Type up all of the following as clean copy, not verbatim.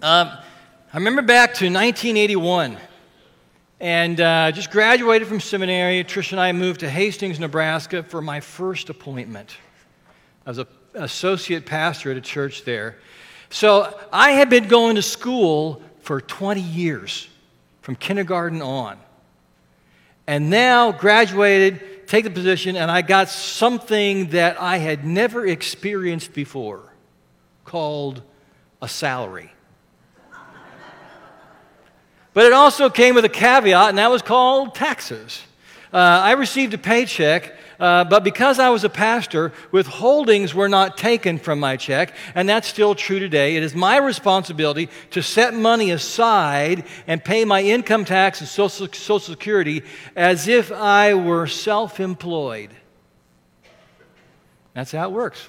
I remember back to 1981, and just graduated from seminary. Trish and I moved to Hastings, Nebraska for my first appointment as an associate pastor at a church there. So I had been going to school for 20 years, from kindergarten on. And now graduated, take the position, and I got something that I had never experienced before called a salary. But it also came with a caveat, and that was called taxes. I received a paycheck, but because I was a pastor, withholdings were not taken from my check, and that's still true today. It is my responsibility to set money aside and pay my income tax and Social Security as if I were self-employed. That's how it works.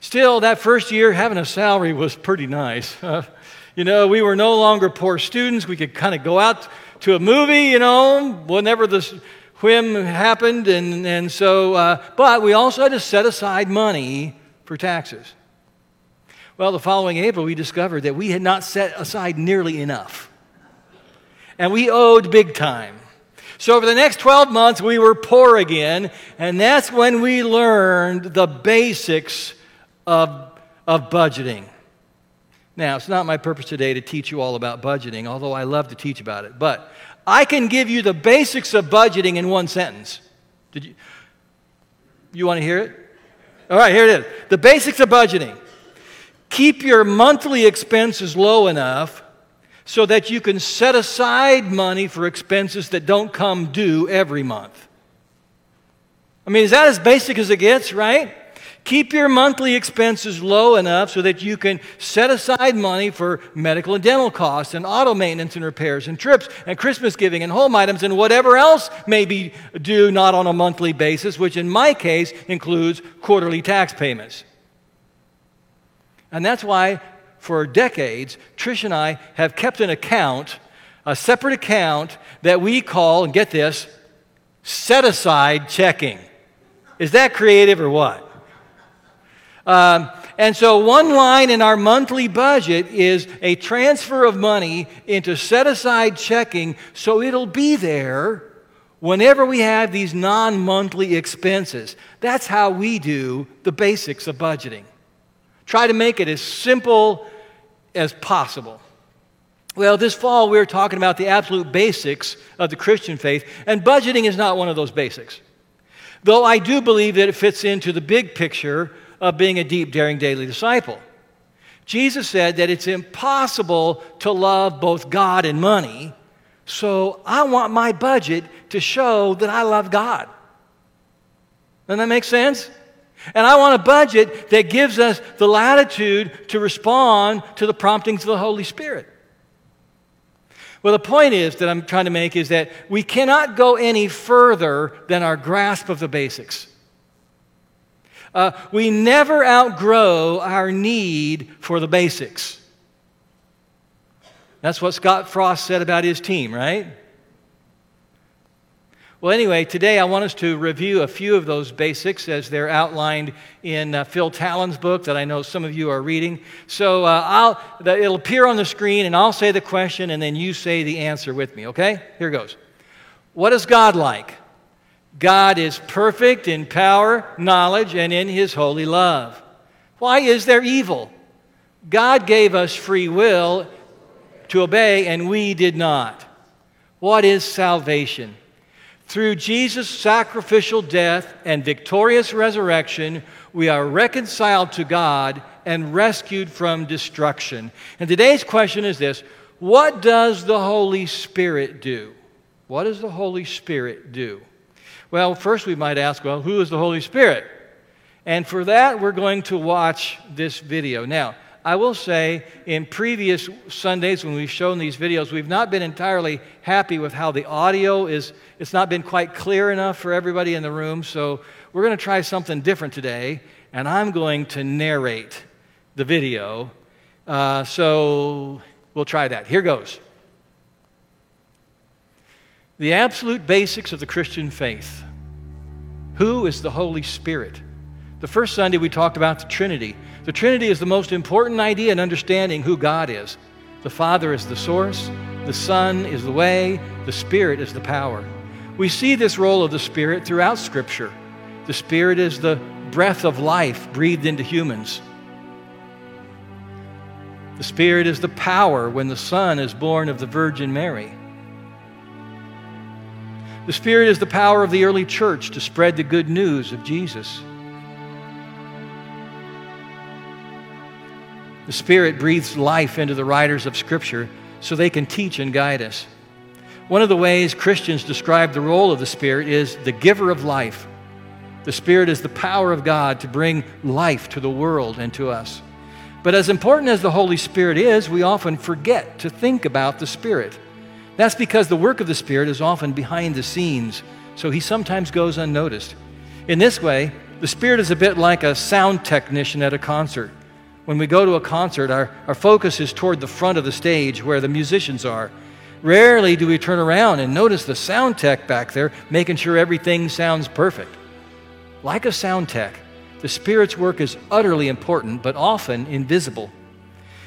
Still, that first year, having a salary was pretty nice. You know, we were no longer poor students. We could kind of go out to a movie, you know, whenever this whim happened. And so, but we also had to set aside money for taxes. Well, the following April, we discovered that we had not set aside nearly enough. And we owed big time. So over the next 12 months, we were poor again. And that's when we learned the basics of budgeting. Now, it's not my purpose today to teach you all about budgeting, although I love to teach about it. But I can give you the basics of budgeting in one sentence. You want to hear it? All right, here it is. The basics of budgeting. Keep your monthly expenses low enough so that you can set aside money for expenses that don't come due every month. I mean, is that as basic as it gets, right? Keep your monthly expenses low enough so that you can set aside money for medical and dental costs and auto maintenance and repairs and trips and Christmas giving and home items and whatever else may be due not on a monthly basis, which in my case includes quarterly tax payments. And that's why for decades, Trish and I have kept an account, a separate account that we call, and get this, set-aside checking. Is that creative or what? And so one line in our monthly budget is a transfer of money into set-aside checking, so it'll be there whenever we have these non-monthly expenses. That's how we do the basics of budgeting. Try to make it as simple as possible. Well, this fall we're talking about the absolute basics of the Christian faith, and budgeting is not one of those basics. Though I do believe that it fits into the big picture of being a deep, daring daily disciple. Jesus said that it's impossible to love both God and money, so I want my budget to show that I love God. Doesn't that make sense? And I want a budget that gives us the latitude to respond to the promptings of the Holy Spirit. Well, the point is that I'm trying to make is that we cannot go any further than our grasp of the basics. We never outgrow our need for the basics. That's what Scott Frost said about his team, right? Well, anyway, today I want us to review a few of those basics as they're outlined in Phil Talon's book that I know some of you are reading. So it'll appear on the screen, and I'll say the question, and then you say the answer with me, okay? Here goes. What is God like? God is perfect in power, knowledge, and in His holy love. Why is there evil? God gave us free will to obey, and we did not. What is salvation? Through Jesus' sacrificial death and victorious resurrection, we are reconciled to God and rescued from destruction. And today's question is this: what does the Holy Spirit do? What does the Holy Spirit do? Well, first we might ask, well, who is the Holy Spirit? And for that, we're going to watch this video. Now, I will say in previous Sundays when we've shown these videos, we've not been entirely happy with how the audio is. It's not been quite clear enough for everybody in the room, so we're going to try something different today, and I'm going to narrate the video. So we'll try that. Here goes. The absolute basics of the Christian faith. Who is the Holy Spirit? The first Sunday we talked about the Trinity. The The Trinity is the most important idea in understanding who God is. The Father is the source, the Son is the way, the Spirit is the power. We see this role of the Spirit throughout Scripture. The Spirit is the breath of life breathed into humans. The Spirit is the power when the Son is born of the Virgin Mary. The Spirit is the power of the early church to spread the good news of Jesus. The Spirit breathes life into the writers of Scripture so they can teach and guide us. One of the ways Christians describe the role of the Spirit is the giver of life. The Spirit is the power of God to bring life to the world and to us. But as important as the Holy Spirit is, we often forget to think about the Spirit. That's because the work of the Spirit is often behind the scenes, so he sometimes goes unnoticed. In this way, the Spirit is a bit like a sound technician at a concert. When we go to a concert, our focus is toward the front of the stage where the musicians are. Rarely do we turn around and notice the sound tech back there, making sure everything sounds perfect. Like a sound tech, the Spirit's work is utterly important, but often invisible.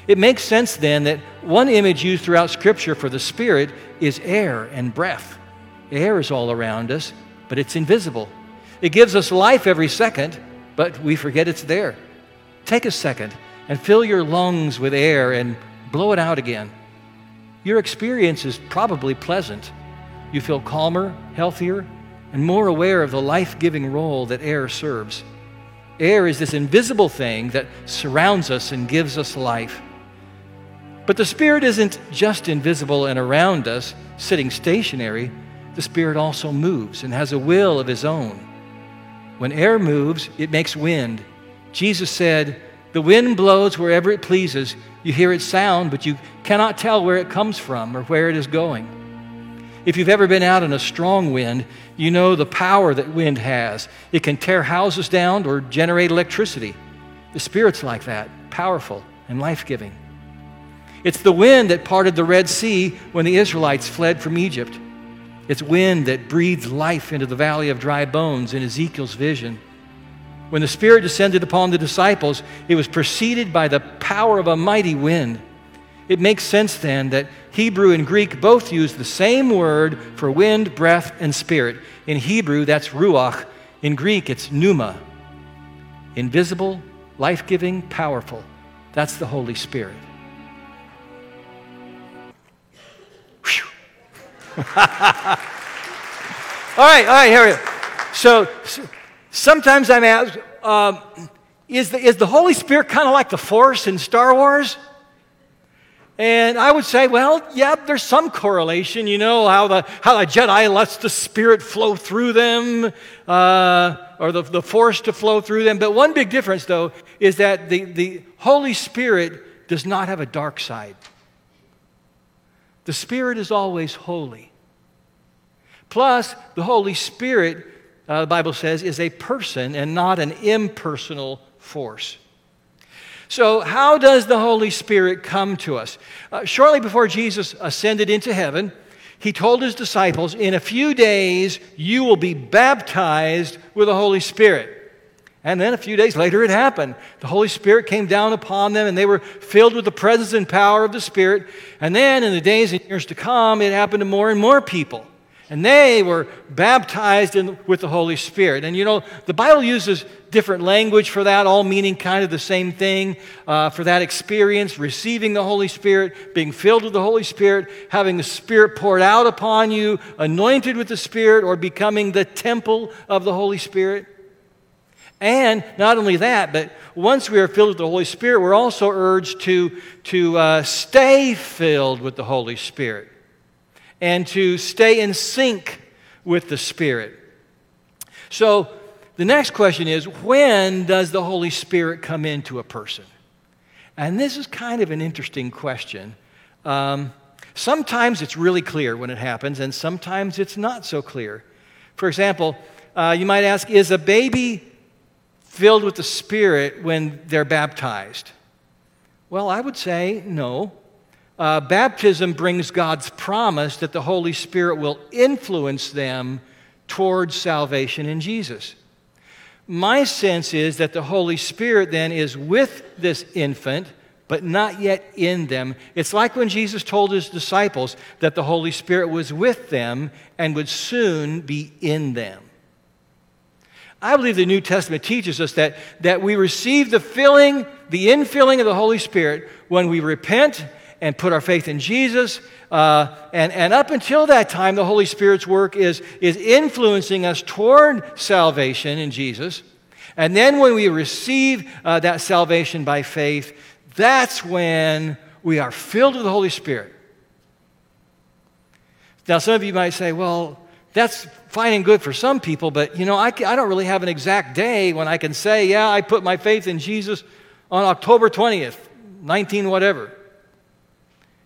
It makes sense then that one image used throughout Scripture for the Spirit is air and breath. Air is all around us, but it's invisible. It gives us life every second, but we forget it's there. Take a second and fill your lungs with air and blow it out again. Your experience is probably pleasant. You feel calmer, healthier, and more aware of the life-giving role that air serves. Air is this invisible thing that surrounds us and gives us life. But the Spirit isn't just invisible and around us, sitting stationary. The Spirit also moves and has a will of his own. When air moves, it makes wind. Jesus said, "The wind blows wherever it pleases. You hear its sound, but you cannot tell where it comes from or where it is going." If you've ever been out in a strong wind, you know the power that wind has. It can tear houses down or generate electricity. The Spirit's like that, powerful and life-giving. It's the wind that parted the Red Sea when the Israelites fled from Egypt. It's wind that breathed life into the valley of dry bones in Ezekiel's vision. When the Spirit descended upon the disciples, it was preceded by the power of a mighty wind. It makes sense then that Hebrew and Greek both use the same word for wind, breath, and spirit. In Hebrew, that's ruach. In Greek, it's pneuma. Invisible, life-giving, powerful. That's the Holy Spirit. All right, here we go. So sometimes I'm asked, is the Holy Spirit kind of like the Force in Star Wars? And I would say, well, yeah, there's some correlation. You know how the Jedi lets the Spirit flow through them, or the Force to flow through them. But one big difference, though, is that the Holy Spirit does not have a dark side. The Spirit is always holy. Plus, the Holy Spirit, the Bible says, is a person and not an impersonal force. So how does the Holy Spirit come to us? Shortly before Jesus ascended into heaven, he told his disciples, "In a few days, you will be baptized with the Holy Spirit." And then a few days later, it happened. The Holy Spirit came down upon them, and they were filled with the presence and power of the Spirit. And then in the days and years to come, it happened to more and more people. And they were baptized with the Holy Spirit. And you know, the Bible uses different language for that, all meaning kind of the same thing. For that experience, receiving the Holy Spirit, being filled with the Holy Spirit, having the Spirit poured out upon you, anointed with the Spirit, or becoming the temple of the Holy Spirit. And not only that, but once we are filled with the Holy Spirit, we're also urged to stay filled with the Holy Spirit, and to stay in sync with the Spirit. So the next question is, when does the Holy Spirit come into a person? And this is kind of an interesting question. Sometimes it's really clear when it happens, and sometimes it's not so clear. For example, you might ask, is a baby filled with the Spirit when they're baptized? Well, I would say no. Baptism brings God's promise that the Holy Spirit will influence them towards salvation in Jesus. My sense is that the Holy Spirit then is with this infant, but not yet in them. It's like when Jesus told his disciples that the Holy Spirit was with them and would soon be in them. I believe the New Testament teaches us that we receive the filling, the infilling of the Holy Spirit when we repent and put our faith in Jesus. And up until that time, the Holy Spirit's work is influencing us toward salvation in Jesus. And then when we receive that salvation by faith, that's when we are filled with the Holy Spirit. Now, some of you might say, well, that's fine and good for some people, but, you know, I don't really have an exact day when I can say, yeah, I put my faith in Jesus on October 20th, 19 whatever.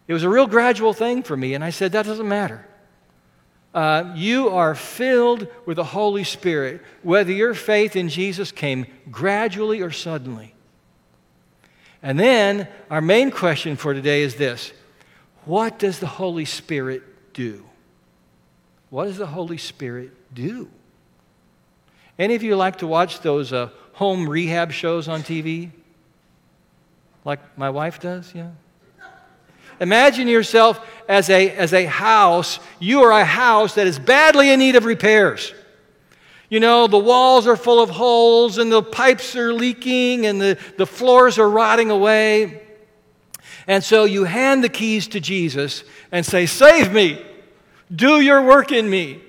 It was a real gradual thing for me, and I said, that doesn't matter. You are filled with the Holy Spirit, whether your faith in Jesus came gradually or suddenly. And then our main question for today is this: what does the Holy Spirit do? What does the Holy Spirit do? Any of you like to watch those home rehab shows on TV? Like my wife does, yeah? Imagine yourself as a house. You are a house that is badly in need of repairs. You know, the walls are full of holes, and the pipes are leaking, and the floors are rotting away. And so you hand the keys to Jesus and say, save me. Do your work in me.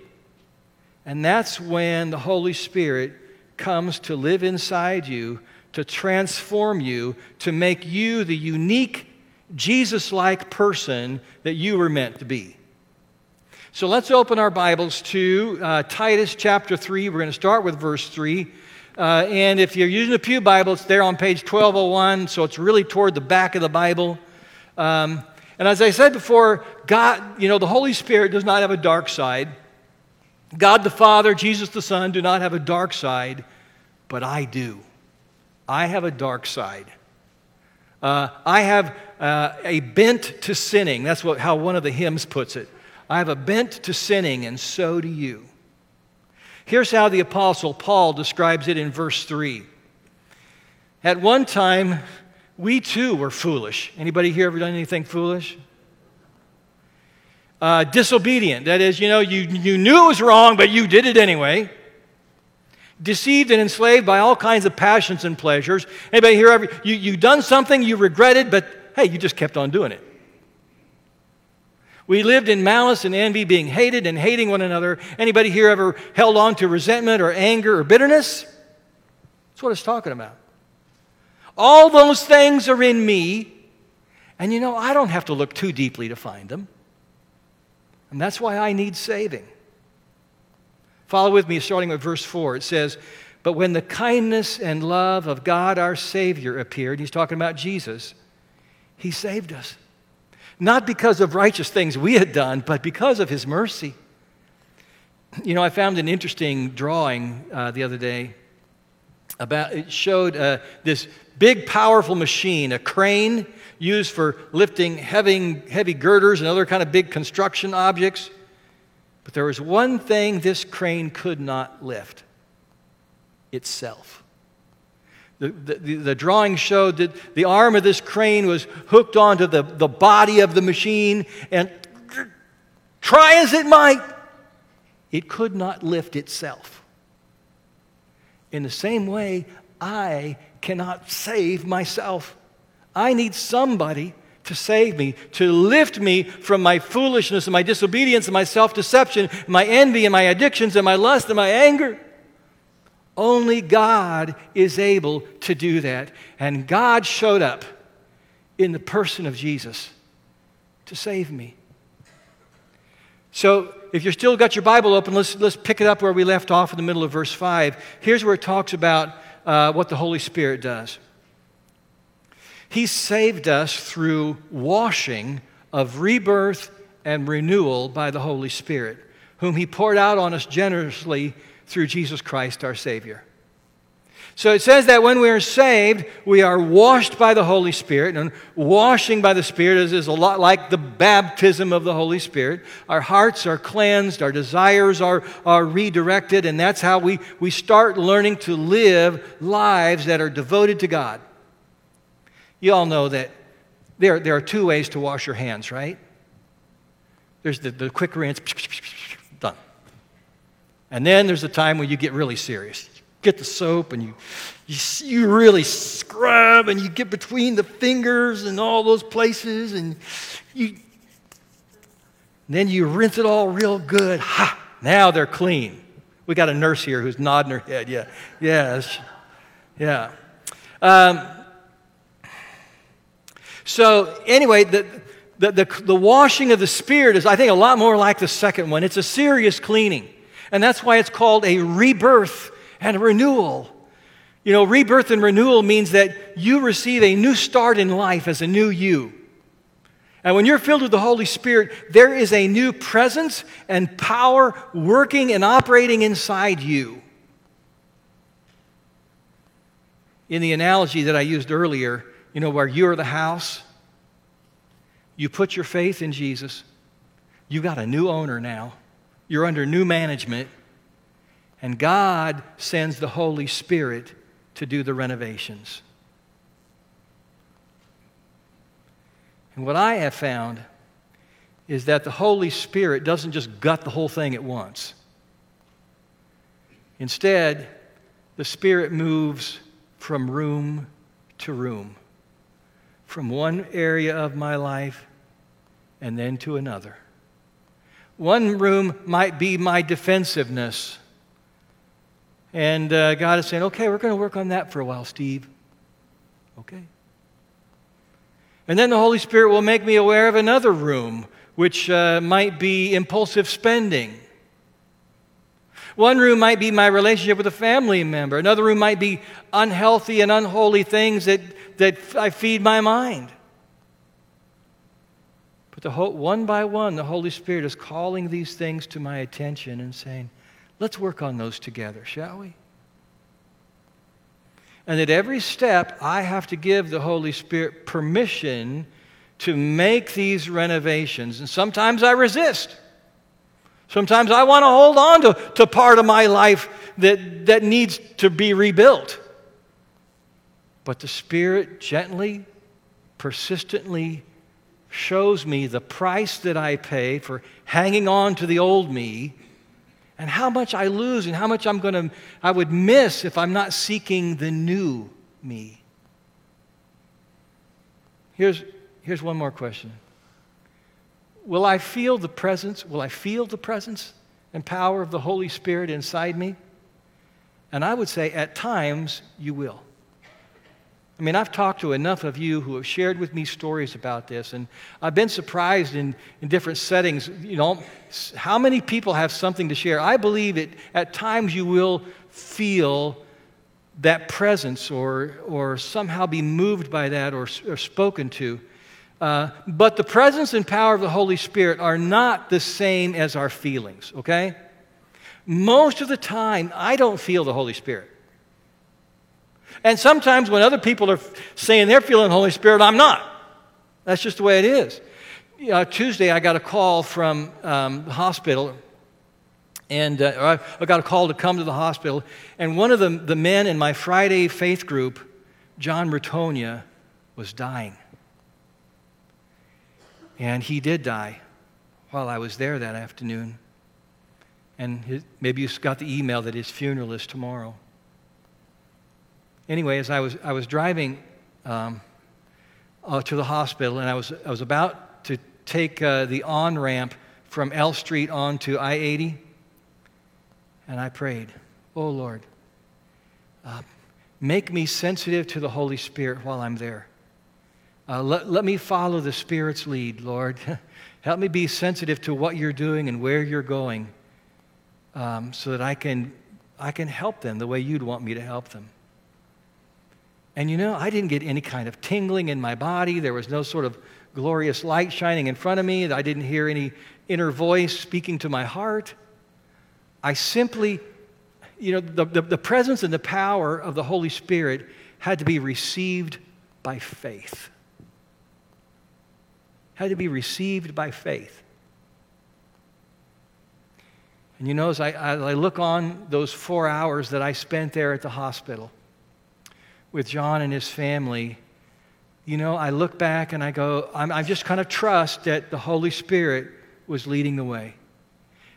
And that's when the Holy Spirit comes to live inside you, to transform you, to make you the unique, Jesus-like person that you were meant to be. So let's open our Bibles to Titus chapter 3. We're going to start with verse 3. And if you're using a Pew Bible, it's there on page 1201, so it's really toward the back of the Bible. And as I said before, God, you know, the Holy Spirit does not have a dark side. God the Father, Jesus the Son do not have a dark side, but I do. I have a dark side. I have a bent to sinning. That's how one of the hymns puts it. I have a bent to sinning, and so do you. Here's how the Apostle Paul describes it in verse 3. At one time, we too were foolish. Anybody here ever done anything foolish? Disobedient. That is, you know, you knew it was wrong, but you did it anyway. Deceived and enslaved by all kinds of passions and pleasures. Anybody here ever, you done something you regretted, but hey, you just kept on doing it. We lived in malice and envy, being hated and hating one another. Anybody here ever held on to resentment or anger or bitterness? That's what it's talking about. All those things are in me, and you know, I don't have to look too deeply to find them. And that's why I need saving. Follow with me, starting with verse 4. It says, but when the kindness and love of God our Savior appeared, he's talking about Jesus, he saved us. Not because of righteous things we had done, but because of his mercy. You know, I found an interesting drawing the other day. It showed this big, powerful machine, a crane used for lifting heavy girders and other kind of big construction objects. But there was one thing this crane could not lift: itself. The drawing showed that the arm of this crane was hooked onto the body of the machine, and try as it might, it could not lift itself. In the same way, I cannot save myself. I need somebody to save me, to lift me from my foolishness and my disobedience and my self-deception, and my envy and my addictions and my lust and my anger. Only God is able to do that. And God showed up in the person of Jesus to save me. So if you've still got your Bible open, let's pick it up where we left off in the middle of verse 5. Here's where it talks about what the Holy Spirit does. He saved us through washing of rebirth and renewal by the Holy Spirit, whom he poured out on us generously through Jesus Christ our Savior. So it says that when we are saved, we are washed by the Holy Spirit. And washing by the Spirit is a lot like the baptism of the Holy Spirit. Our hearts are cleansed, our desires are redirected, and that's how we start learning to live lives that are devoted to God. You all know that there are two ways to wash your hands, right? There's the quick rinse, done. And then there's the time when you get really serious. Get the soap and you really scrub and you get between the fingers and all those places and then you rinse it all real good. Ha! Now they're clean. We got a nurse here who's nodding her head. Yeah. So anyway, the washing of the Spirit is, I think, a lot more like the second one. It's a serious cleaning, and that's why it's called a rebirth and a renewal. You know, rebirth and renewal means that you receive a new start in life as a new you. And when you're filled with the Holy Spirit, there is a new presence and power working and operating inside you. In the analogy that I used earlier, you know, where you're the house, you put your faith in Jesus, you've got a new owner now, you're under new management, and God sends the Holy Spirit to do the renovations. And what I have found is that the Holy Spirit doesn't just gut the whole thing at once. Instead, the Spirit moves from room to room, from one area of my life and then to another. One room might be my defensiveness. And God is saying, okay, we're going to work on that for a while, Steve. Okay. And then the Holy Spirit will make me aware of another room, which might be impulsive spending. One room might be my relationship with a family member. Another room might be unhealthy and unholy things that I feed my mind. But one by one, the Holy Spirit is calling these things to my attention and saying, let's work on those together, shall we? And at every step, I have to give the Holy Spirit permission to make these renovations. And sometimes I resist. Sometimes I want to hold on to part of my life that needs to be rebuilt. But the Spirit gently, persistently shows me the price that I pay for hanging on to the old me, and how much I lose and how much I would miss if I'm not seeking the new me. Here's one more question. Will I feel the presence and power of the Holy Spirit inside me? And I would say at times you will. I mean, I've talked to enough of you who have shared with me stories about this, and I've been surprised in different settings, you know, how many people have something to share. I believe that at times you will feel that presence or somehow be moved by that or spoken to. But the presence and power of the Holy Spirit are not the same as our feelings, okay? Most of the time, I don't feel the Holy Spirit. And sometimes when other people are saying they're feeling the Holy Spirit, I'm not. That's just the way it is. Tuesday, I got a call from the hospital, and I got a call to come to the hospital. And one of the men in my Friday faith group, John Ratonia, was dying. And he did die while I was there that afternoon. And maybe you got the email that his funeral is tomorrow. Anyway, as I was driving to the hospital, and I was about to take the on-ramp from L Street on to I-80, and I prayed, oh, Lord, make me sensitive to the Holy Spirit while I'm there. Let me follow the Spirit's lead, Lord. Help me be sensitive to what you're doing and where you're going so that I can help them the way you'd want me to help them. And you know, I didn't get any kind of tingling in my body. There was no sort of glorious light shining in front of me. I didn't hear any inner voice speaking to my heart. I simply you know, the presence and the power of the Holy Spirit had to be received by faith. Had to be received by faith. And you know, as I look on those 4 hours that I spent there at the hospital with John and his family, you know, I look back and I go, I just kind of trust that the Holy Spirit was leading the way.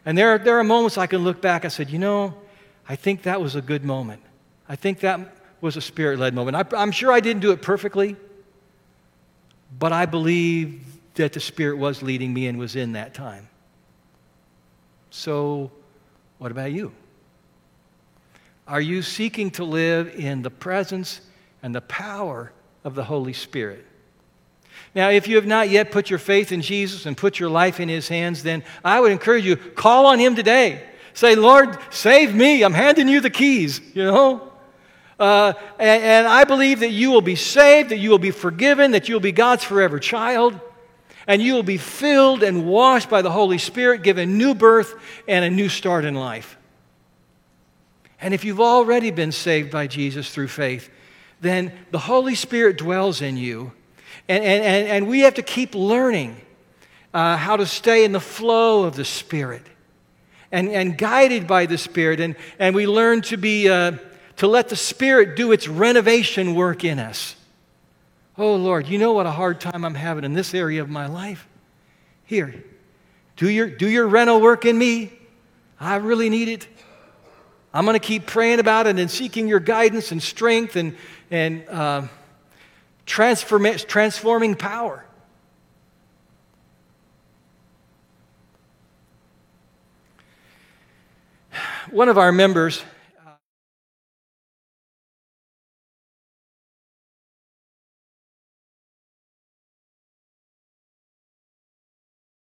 And there are moments I can look back, I said, you know, I think that was a good moment. I think that was a Spirit-led moment. I'm sure I didn't do it perfectly, but I believe that the Spirit was leading me and was in that time. So, what about you? Are you seeking to live in the presence and the power of the Holy Spirit? Now, if you have not yet put your faith in Jesus and put your life in His hands, then I would encourage you, call on Him today. Say, Lord, save me. I'm handing you the keys, you know. And I believe that you will be saved, that you will be forgiven, that you will be God's forever child, and you will be filled and washed by the Holy Spirit, given new birth and a new start in life. And if you've already been saved by Jesus through faith, then the Holy Spirit dwells in you. And we have to keep learning how to stay in the flow of the Spirit and guided by the Spirit. And we learn to be to let the Spirit do its renovation work in us. Oh, Lord, you know what a hard time I'm having in this area of my life? Here, do your reno work in me. I really need it. I'm going to keep praying about it and seeking your guidance and strength and transforming power. One of our members